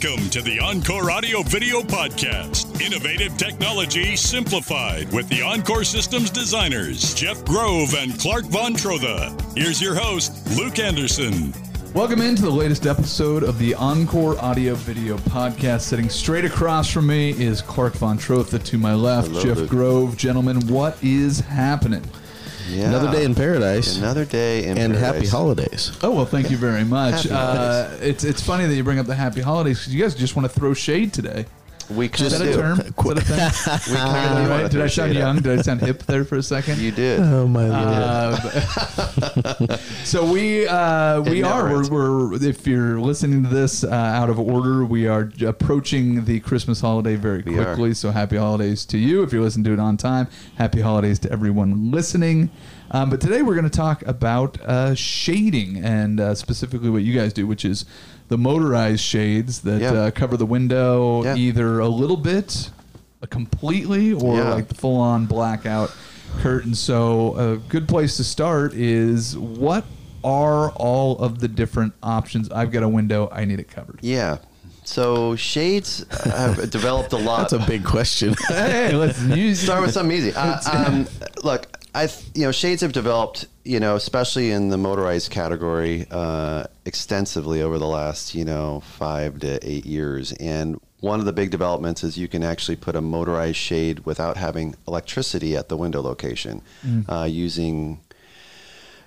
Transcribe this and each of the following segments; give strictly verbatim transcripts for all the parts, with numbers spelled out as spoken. Welcome to the Encore Audio Video Podcast. Innovative technology simplified with the Encore Systems Designers, Jeff Grove and Clark Von Trotha. Here's your host, Luke Anderson. Welcome into the latest episode of the Encore Audio Video Podcast. Sitting straight across from me is Clark Von Trotha. To my left, Jeff it. Grove. Gentlemen, what is happening? Yeah. Another day in paradise. Another day in and paradise. And happy holidays. Oh, well, thank you very much. Uh, it's it's funny that you bring up the happy holidays because you guys just want to throw shade today. We just Is that do. a term? Is that a thing? we kind of right? Did I sound young? Did I sound hip there for a second? You did. Oh, my uh, Lord. So we uh, we are, we're, we're, if you're listening to this uh, out of order, we are approaching the Christmas holiday very we quickly. Are. So happy holidays to you. If you're listening to it on time, happy holidays to everyone listening. Um, but today we're going to talk about uh, shading and uh, specifically what you guys do, which is the motorized shades that yeah. uh, cover the window yeah. either a little bit, uh, completely, or yeah. like the full-on blackout curtain. So a good place to start is what are all of the different options? I've got a window. I need it covered. Yeah. So shades have developed a lot. That's a big question. Hey, let's use start with something easy. Uh, um, look, I you know shades have developed, you know, especially in the motorized category, uh, extensively over the last, you know, five to eight years. And one of the big developments is you can actually put a motorized shade without having electricity at the window location, mm. uh, using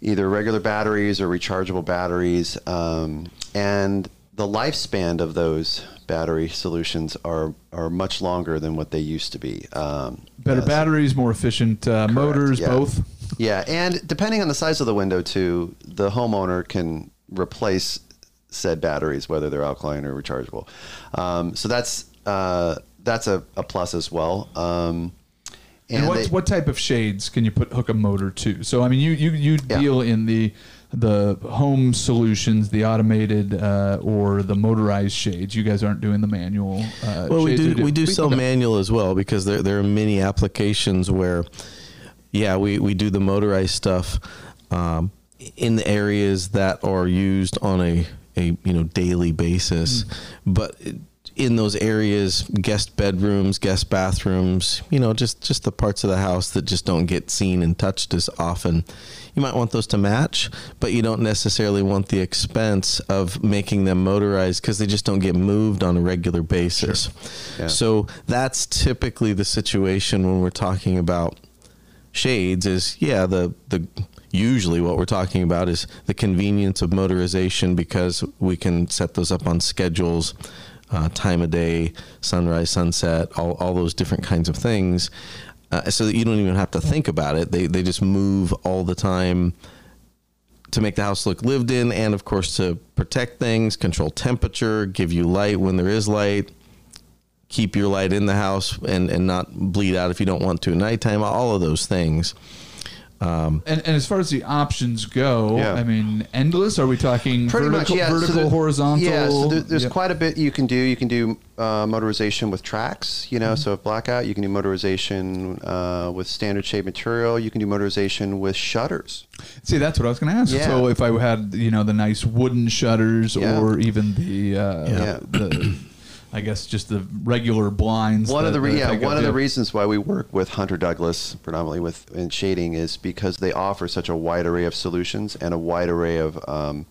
either regular batteries or rechargeable batteries. Um, and the lifespan of those battery solutions are are much longer than what they used to be. Um, Better uh, batteries, more efficient uh, motors, yeah. both. Yeah, and depending on the size of the window, too, the homeowner can replace said batteries, whether they're alkaline or rechargeable. Um, so that's uh, that's a, a plus as well. Um, and and what they, what type of shades can you put hook a motor to? So I mean, you you you deal yeah. in the. the home solutions, the automated uh, or the motorized shades. You guys aren't doing the manual. Uh, well, we do, we do we do sell we manual as well because there there are many applications where, yeah, we we do the motorized stuff um, in the areas that are used on a a you know daily basis, mm. but. It, in those areas, guest bedrooms, guest bathrooms, you know, just, just the parts of the house that just don't get seen and touched as often. You might want those to match, but you don't necessarily want the expense of making them motorized because they just don't get moved on a regular basis. Sure. Yeah. So that's typically the situation when we're talking about shades is, yeah, the, the, usually what we're talking about is the convenience of motorization because we can set those up on schedules, Uh, time of day, sunrise, sunset, all, all those different kinds of things. Uh, so that you don't even have to think about it. They, they just move all the time to make the house look lived in. And of course, to protect things, control temperature, give you light when there is light, keep your light in the house and, and not bleed out if you don't want to at nighttime, all of those things. Um, and, and as far as the options go, yeah. I mean, endless? Are we talking vertical, much, yeah. vertical so there, horizontal? Yeah, so there, there's yep. quite a bit you can do. You can do uh, motorization with tracks, you know, mm-hmm. so if blackout, you can do motorization uh, with standard shade material. You can do motorization with shutters. See, that's what I was going to ask. Yeah. So if I had, you know, the nice wooden shutters yeah. or even the... Uh, yeah. the I guess just the regular blinds. One that, of the re- yeah, one of the reasons why we work with Hunter Douglas predominantly with in shading is because they offer such a wide array of solutions and a wide array of um,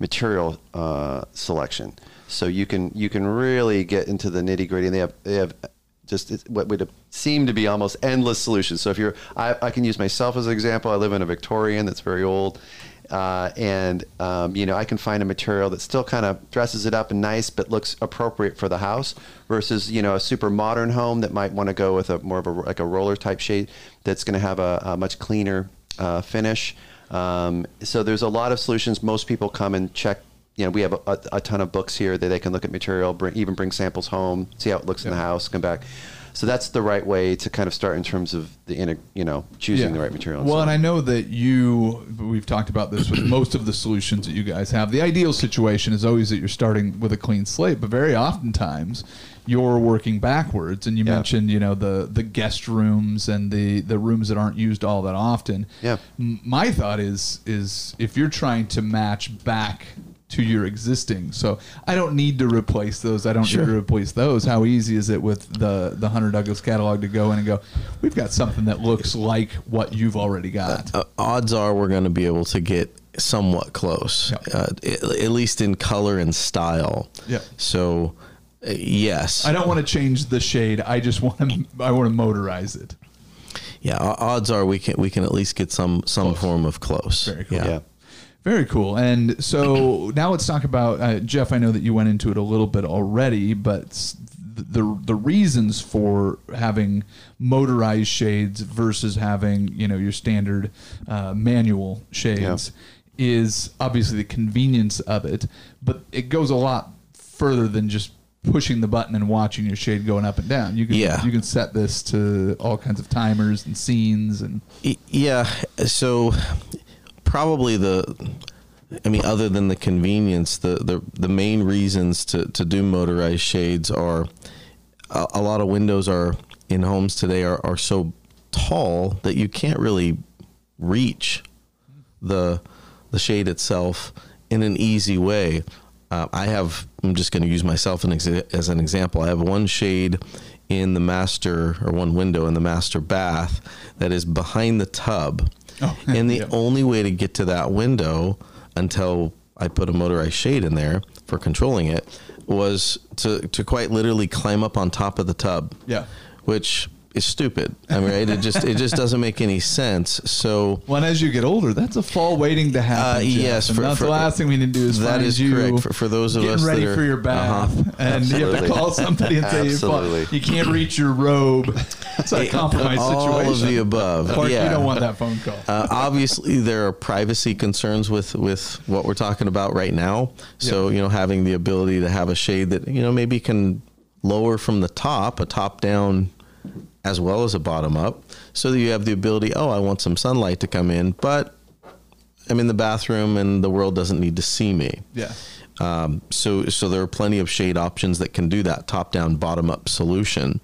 material uh, selection. So you can you can really get into the nitty gritty. And they have they have just what would seem to be almost endless solutions. So if you're, I, I can use myself as an example. I live in a Victorian that's very old. Uh, and, um, you know, I can find a material that still kind of dresses it up and nice, but looks appropriate for the house versus, you know, a super modern home that might want to go with a more of a, like a roller type shade that's going to have a, a much cleaner uh, finish. Um, so there's a lot of solutions. Most people come and check. You know, we have a, a ton of books here that they can look at material, bring, even bring samples home, see how it looks yeah. in the house, come back. So that's the right way to kind of start in terms of the, you know, choosing yeah. the right material. And well, so and I know that you, we've talked about this with most of the solutions that you guys have. The ideal situation is always that you're starting with a clean slate, but very oftentimes you're working backwards. And you yeah. mentioned, you know, the, the guest rooms and the, the rooms that aren't used all that often. Yeah. My thought is, is if you're trying to match back to your existing. So I don't need to replace those. I don't sure. need to replace those. How easy is it with the, the Hunter Douglas catalog to go in and go, we've got something that looks like what you've already got. Uh, uh, odds are we're going to be able to get somewhat close, yeah. uh, it, at least in color and style. Yeah. So uh, yes. I don't want to change the shade. I just want to, I want to motorize it. Yeah. Odds are we can, we can at least get some, some close. form of close. Very cool. Yeah. yeah. Very cool. And so now let's talk about, uh, Jeff, I know that you went into it a little bit already, but the the reasons for having motorized shades versus having, you know, your standard uh, manual shades yeah. is obviously the convenience of it, but it goes a lot further than just pushing the button and watching your shade going up and down. You can yeah. you can set this to all kinds of timers and scenes. and Yeah, so... Probably the, I mean, other than the convenience, the, the, the main reasons to, to do motorized shades are a, a lot of windows are in homes today are, are so tall that you can't really reach the, the shade itself in an easy way. Uh, I have, I'm just going to use myself an exa- as an example. I have one shade in the master, or one window in the master bath that is behind the tub. Oh, and the yeah. only way to get to that window until I put a motorized shade in there for controlling it was to, to quite literally climb up on top of the tub, yeah. which is stupid. I mean, right? it just, it just doesn't make any sense. So well, and as you get older, that's a fall waiting to happen. Uh, yes. For, that's for, the last thing we need to do is that find is you correct. For, for those of us ready that are, for your bath uh-huh. and Absolutely. You have to call somebody and say, Absolutely. you can't reach your robe. It's a compromise All situation. All of the above. Clark, yeah. you don't want that phone call. Uh, obviously there are privacy concerns with, with what we're talking about right now. So, yeah. you know, having the ability to have a shade that, you know, maybe can lower from the top, a top down, as well as a bottom up, so that you have the ability, oh, I want some sunlight to come in, but I'm in the bathroom and the world doesn't need to see me. Yeah. Um, so, so there are plenty of shade options that can do that top down, bottom up solution.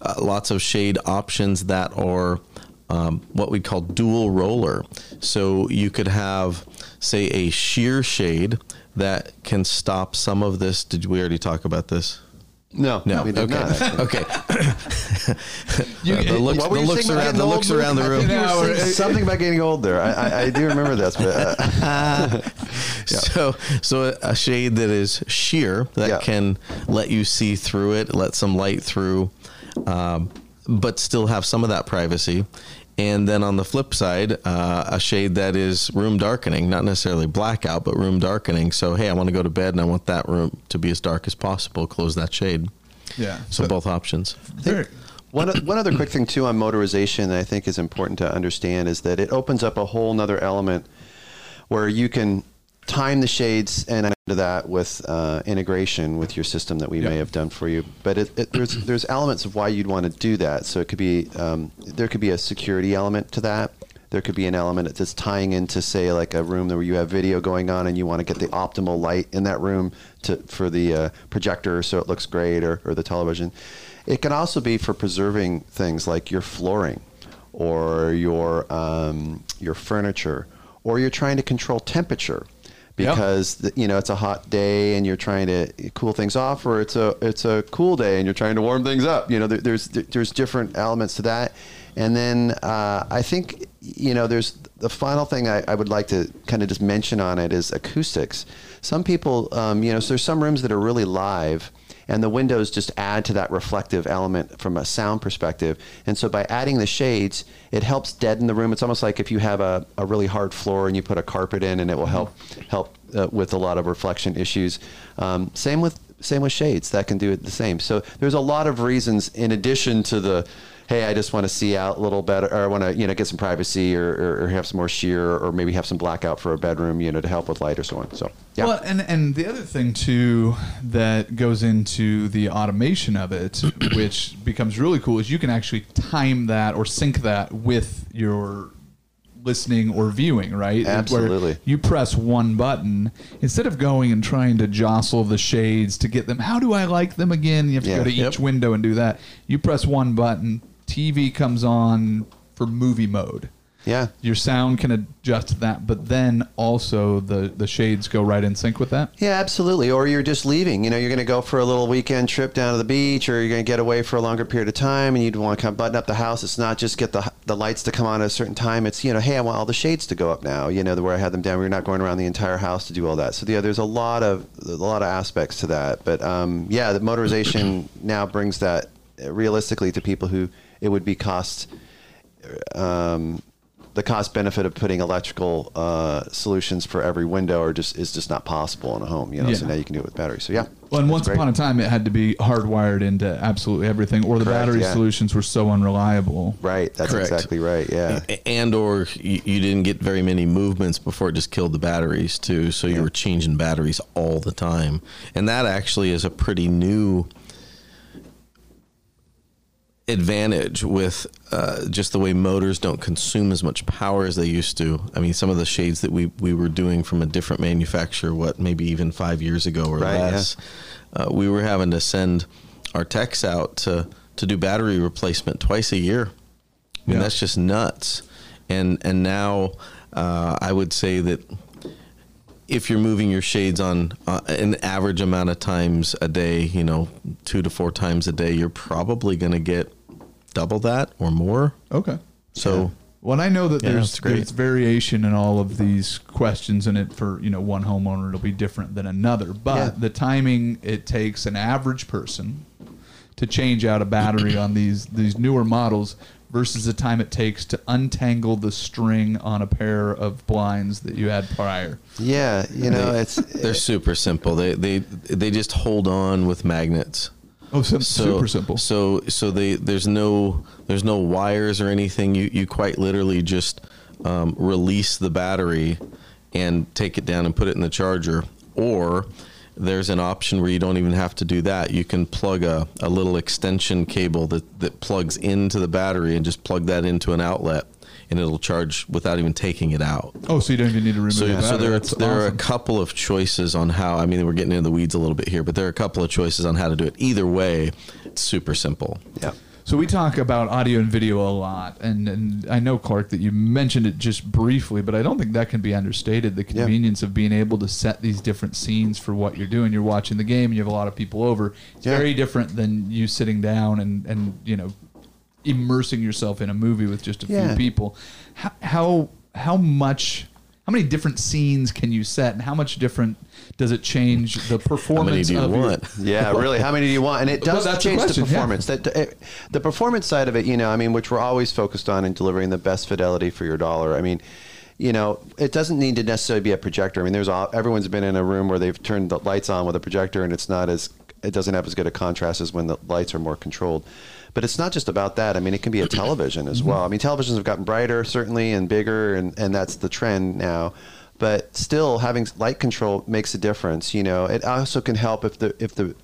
Uh, lots of shade options that are um, what we call dual roller. So you could have, say, a sheer shade that can stop some of this. Did we already talk about this? No, no, we did okay. not. Okay. you, uh, the looks, the looks around the, looks around the room. No, something about getting old there. I, I, I do remember this. But, uh, uh, yeah. So so a shade that is sheer, that yeah. can let you see through it, let some light through, um, but still have some of that privacy. And then on the flip side, uh, a shade that is room darkening, not necessarily blackout, but room darkening. So, hey, I want to go to bed and I want that room to be as dark as possible. Close that shade. Yeah. So, so both options. I think one, one other quick thing, too, on motorization that I think is important to understand is that it opens up a whole nother element where you can time the shades and into that with uh, integration with your system that we yep. may have done for you. But it, it, there's there's elements of why you'd want to do that. So it could be um, there could be a security element to that. There could be an element that's tying into, say, like a room where you have video going on and you want to get the optimal light in that room to for the uh, projector so it looks great, or, or the television. It can also be for preserving things like your flooring or your um, your furniture, or you're trying to control temperature. Because, yep. you know, it's a hot day and you're trying to cool things off, or it's a it's a cool day and you're trying to warm things up. You know, there, there's there's different elements to that. And then uh, I think, you know, there's the final thing I, I would like to kind of just mention on it is acoustics. Some people, um, you know, so there's some rooms that are really live and the windows just add to that reflective element from a sound perspective. And so by adding the shades, it helps deaden the room. It's almost like if you have a, a really hard floor and you put a carpet in, and it will help help uh, with a lot of reflection issues. Um, same with same with shades, that can do it the same. So there's a lot of reasons in addition to the, hey, I just want to see out a little better, or I want to, you know, get some privacy, or, or, or have some more sheer, or maybe have some blackout for a bedroom, you know, to help with light or so on. So, yeah. Well, and, and the other thing, too, that goes into the automation of it, which becomes really cool, is you can actually time that or sync that with your listening or viewing, right? Absolutely. Where you press one button instead of going and trying to jostle the shades to get them. How do I like them again? You have to yeah. go to each yep. window and do that. You press one button. T V comes on for movie mode. Yeah. Your sound can adjust to that, but then also the, the shades go right in sync with that. Yeah, absolutely. Or you're just leaving. You know, you're going to go for a little weekend trip down to the beach, or you're going to get away for a longer period of time, and you'd want to kind of button up the house. It's not just get the the lights to come on at a certain time. It's, you know, hey, I want all the shades to go up now, you know, where I had them down. We're not going around the entire house to do all that. So, yeah, there's a lot of, a lot of aspects to that. But, um, yeah, the motorization now brings that realistically to people who it would be cost... Um, the cost benefit of putting electrical uh, solutions for every window or just is just not possible in a home, you know. Yeah. So now you can do it with batteries. So yeah. Well, and once great. upon a time, it had to be hardwired into absolutely everything, or the Correct, battery yeah. solutions were so unreliable. Right. That's Correct. exactly right. Yeah. And, and or you, you didn't get very many movements before it just killed the batteries too. So you yeah. were changing batteries all the time, and that actually is a pretty new advantage with uh, just the way motors don't consume as much power as they used to. I mean, some of the shades that we, we were doing from a different manufacturer, what, maybe even five years ago or right, less, yeah. uh, we were having to send our techs out to, to do battery replacement twice a year. I mean, yeah. that's just nuts. And, and now uh, I would say that if you're moving your shades on uh, an average amount of times a day, you know, two to four times a day, you're probably going to get double that or more. Okay. So yeah. well, I know that yeah, there's, there's variation in all of these questions in it for, you know, one homeowner, it'll be different than another, but yeah. the timing it takes an average person to change out a battery on these, these newer models versus the time it takes to untangle the string on a pair of blinds that you had prior. Yeah, you know, they, it's... They're it, super simple. They they they just hold on with magnets. Oh, so, so super simple. So so they there's no there's no wires or anything. You, you quite literally just um, release the battery and take it down and put it in the charger. Or there's an option where you don't even have to do that. You can plug a, a little extension cable that, that plugs into the battery and just plug that into an outlet, and it'll charge without even taking it out. Oh, so you don't even need to remove so, the battery. So there, are, there awesome. are a couple of choices on how, I mean, we're getting into the weeds a little bit here, but there are a couple of choices on how to do it. Either way, it's super simple. Yeah. So we talk about audio and video a lot, and, and I know, Clark, that you mentioned it just briefly, but I don't think that can be understated, the convenience yeah. of being able to set these different scenes for what you're doing. You're watching the game, and you have a lot of people over. It's yeah. very different than you sitting down and, and, you know, immersing yourself in a movie with just a yeah. few people. How, how how much, how many different scenes can you set, and how much different... Does it change the performance how many do you of it? Yeah, really. How many do you want? And it does well, change question, the performance. Yeah. That it, the performance side of it, you know, I mean, which we're always focused on in delivering the best fidelity for your dollar. I mean, you know, it doesn't need to necessarily be a projector. I mean, there's all, everyone's been in a room where they've turned the lights on with a projector, and it's not as it doesn't have as good a contrast as when the lights are more controlled. But it's not just about that. I mean, it can be a television as well. I mean, televisions have gotten brighter, certainly, and bigger, and, and that's the trend now. But still, having light control makes a difference. You know, it also can help if the if the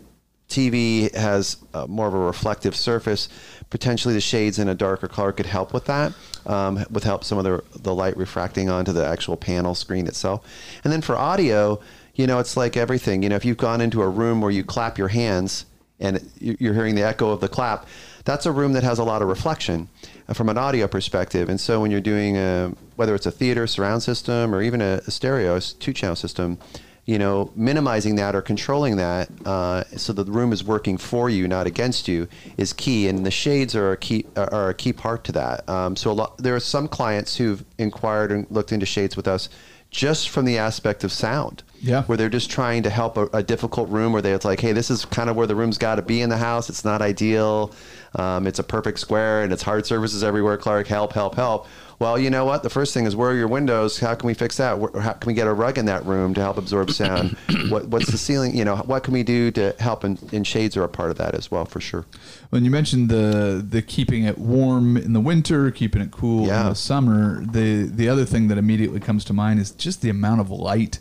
T V has uh, more of a reflective surface. Potentially, the shades in a darker color could help with that. Um, with help some of the the light refracting onto the actual panel screen itself. And then for audio, you know, it's like everything. You know, if you've gone into a room where you clap your hands and you're hearing the echo of the clap, that's a room that has a lot of reflection from an audio perspective. And so when you're doing a, whether it's a theater surround system or even a, a stereo two channel system, you know, minimizing that or controlling that uh, so that the room is working for you, not against you, is key. And the shades are a key, are a key part to that. Um, so a lot, there are some clients who've inquired and looked into shades with us just from the aspect of sound. Yeah. Where they're just trying to help a, a difficult room where they, it's like, hey, this is kind of where the room's got to be in the house. It's not ideal. Um, it's a perfect square and it's hard surfaces everywhere. Clark, help, help, help. Well, you know what? The first thing is, where are your windows? How can we fix that? How can we get a rug in that room to help absorb sound? what, what's the ceiling? You know, what can we do to help? And, and shades are a part of that as well, for sure. When you mentioned the the keeping it warm in the winter, keeping it cool yeah. in the summer, the the other thing that immediately comes to mind is just the amount of light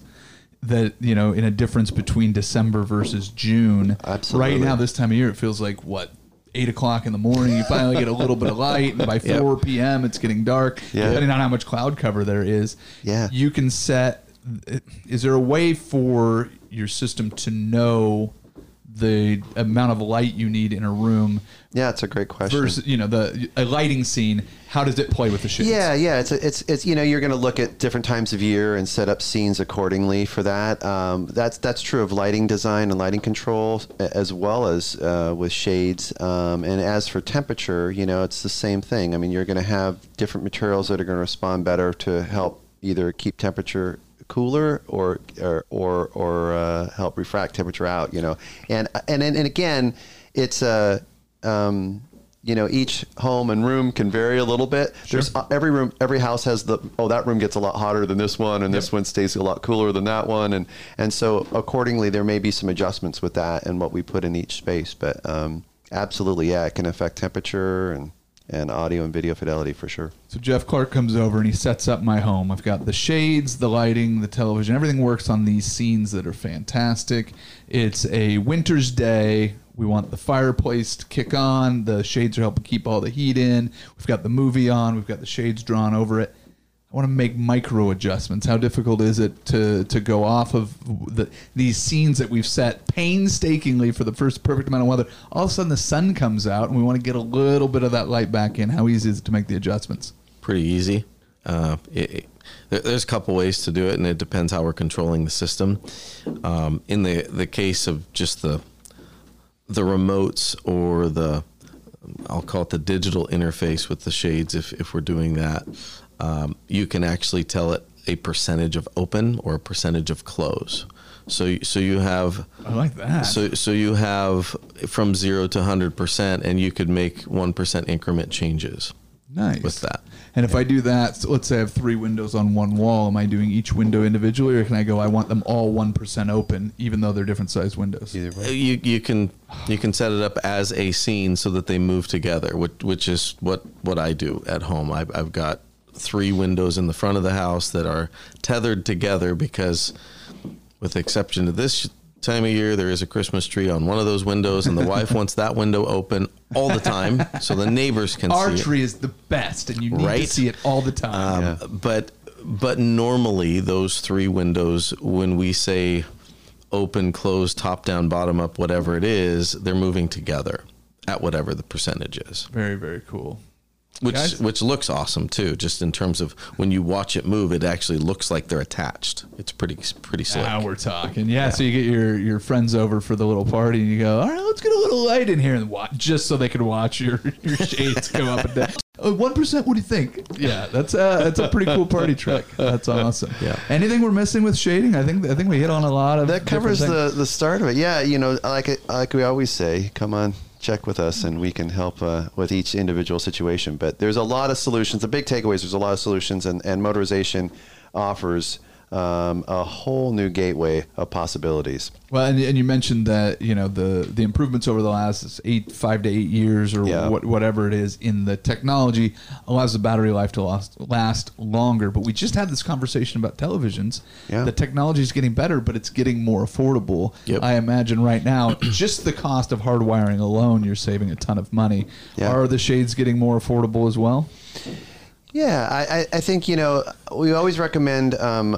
that, you know, in a difference between December versus June. Absolutely. Right now, this time of year, it feels like, what, eight o'clock in the morning, you finally get a little bit of light, and by four yep. p m it's getting dark, yep. depending on how much cloud cover there is. Yeah. You can set, is there a way for your system to know the amount of light you need in a room. Yeah, it's a great question. Versus, you know, the a lighting scene, how does it play with the shades? Yeah, yeah, it's a, it's it's you know, you're going to look at different times of year and set up scenes accordingly for that. Um, that's that's true of lighting design and lighting control as well as uh, with shades. Um, and as for temperature, you know, it's the same thing. I mean, you're going to have different materials that are going to respond better to help either keep temperature cooler or or or, or uh, help refract temperature out, you know. And and and, and again, it's a uh, um, you know, each home and room can vary a little bit. Sure. There's uh, every room, every house has the oh that room gets a lot hotter than this one, and yep. this one stays a lot cooler than that one, and and so accordingly there may be some adjustments with that and what we put in each space. But um, absolutely, yeah, it can affect temperature and. and audio and video fidelity for sure. So Jeff Clark comes over and he sets up my home. I've got the shades, the lighting, the television, everything works on these scenes that are fantastic. It's a winter's day. We want the fireplace to kick on. The shades are helping keep all the heat in. We've got the movie on. We've got the shades drawn over it. I want to make micro adjustments. How difficult is it to, to go off of the, these scenes that we've set painstakingly for the first perfect amount of weather? All of a sudden the sun comes out and we want to get a little bit of that light back in. How easy is it to make the adjustments? Pretty easy. Uh, it, it, there's a couple ways to do it, and it depends how we're controlling the system. Um, in the, the case of just the, the remotes or the, I'll call it the digital interface with the shades, if, if we're doing that, Um, you can actually tell it a percentage of open or a percentage of close. So, so you have, I like that. So, so you have from zero to a hundred percent, and you could make one percent increment changes. Nice. With that. And if yeah. I do that, so let's say I have three windows on one wall. Am I doing each window individually, or can I go, I want them all one percent open, even though they're different size windows? Either way. You, you can, you can set it up as a scene so that they move together, which, which is what, what I do at home. I've, I've got three windows in the front of the house that are tethered together because, with the exception of this time of year, there is a Christmas tree on one of those windows, and the wife wants that window open all the time so the neighbors can Our see it. Our tree is the best, and you need right? to see it all the time. Um, yeah. But but normally, those three windows, when we say open, close, top down, bottom up, whatever it is, they're moving together at whatever the percentage is. Very, very cool. Which Guys? which looks awesome too, just in terms of when you watch it move, it actually looks like they're attached. It's pretty pretty slick. Now we're talking. Yeah, yeah, so you get your your friends over for the little party, and you go, all right, let's get a little light in here and watch, just so they can watch your your shades go up and down. One percent. What do you think? Yeah, that's a, that's a pretty cool party trick. That's awesome. Yeah. Anything we're missing with shading? I think I think we hit on a lot of that covers the the start of it. Yeah, you know, like like we always say, come on. Check with us and we can help uh, with each individual situation. But there's a lot of solutions. The big takeaways, there's a lot of solutions, and, and motorization offers um, a whole new gateway of possibilities. Well, and, and you mentioned that, you know, the, the improvements over the last eight, five to eight years or yeah. what, whatever it is in the technology allows the battery life to last, last longer. But we just had this conversation about televisions. Yeah. The technology is getting better, but it's getting more affordable. Yep. I imagine right now, just the cost of hardwiring alone, you're saving a ton of money. Yeah. Are the shades getting more affordable as well? Yeah, I, I think, you know, we always recommend, um,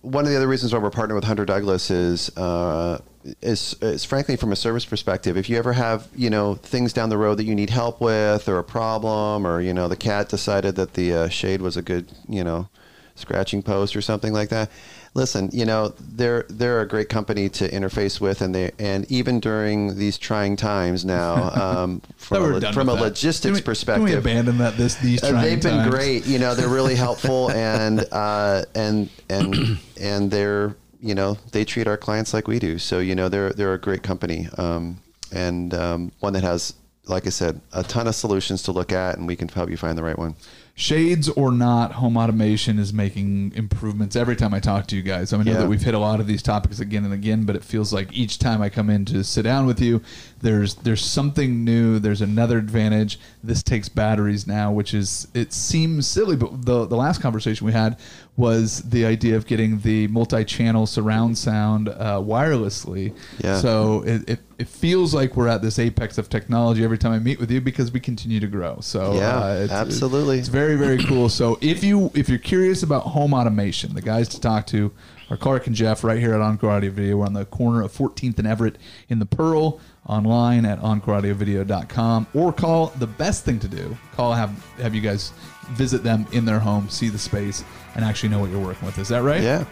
one of the other reasons why we're partnered with Hunter Douglas is, uh, is, is frankly, from a service perspective, if you ever have, you know, things down the road that you need help with or a problem, or, you know, the cat decided that the uh, shade was a good, you know, scratching post or something like that. Listen, you know, they're, they're a great company to interface with, and they, and even during these trying times now, um, from, a, from a logistics can we, perspective, can we abandon that this, these trying uh, they've been times. Great. You know, they're really helpful, and, uh, and, and, and they're, you know, they treat our clients like we do. So, you know, they're, they're a great company. Um, and, um, one that has, like I said, a ton of solutions to look at, and we can help you find the right one. Shades or not, home automation is making improvements every time I talk to you guys. I mean, I know yeah. that we've hit a lot of these topics again and again, but it feels like each time I come in to sit down with you, there's there's something new. There's another advantage. This takes batteries now, which is, it seems silly, but the, the last conversation we had was the idea of getting the multi-channel surround sound uh, wirelessly. Yeah. So it, it it feels like we're at this apex of technology every time I meet with you because we continue to grow. So yeah, uh, it's, absolutely. It's very, very cool. So if you, if you're curious about home automation, the guys to talk to are Clark and Jeff right here at Encore Audio Video. We're on the corner of fourteenth and Everett in the Pearl, online at Encore Audio Video dot com, or call. The best thing to do, call, have, have you guys visit them in their home, see the space, and actually know what you're working with. Is that right? Yeah.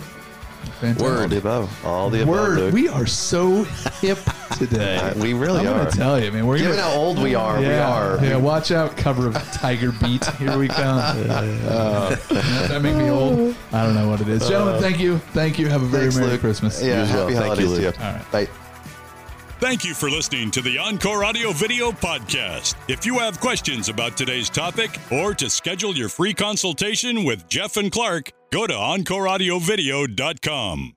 Fantastic. Word. All the above. All the Word. Above. We are so hip today. Uh, we really I'm are. I'm going to tell you, man. We're Given gonna, how old we are, yeah, we are. Yeah, watch out. Cover of Tiger Beat. Here we come. Uh, that make me old. I don't know what it is. Uh, Gentlemen, thank you. Thank you. Have a very thanks, Merry Luke. Christmas. Yeah, happy well. holidays to you. All right. Bye. Thank you for listening to the Encore Audio Video Podcast. If you have questions about today's topic or to schedule your free consultation with Jeff and Clark, go to Encore Audio Video dot com.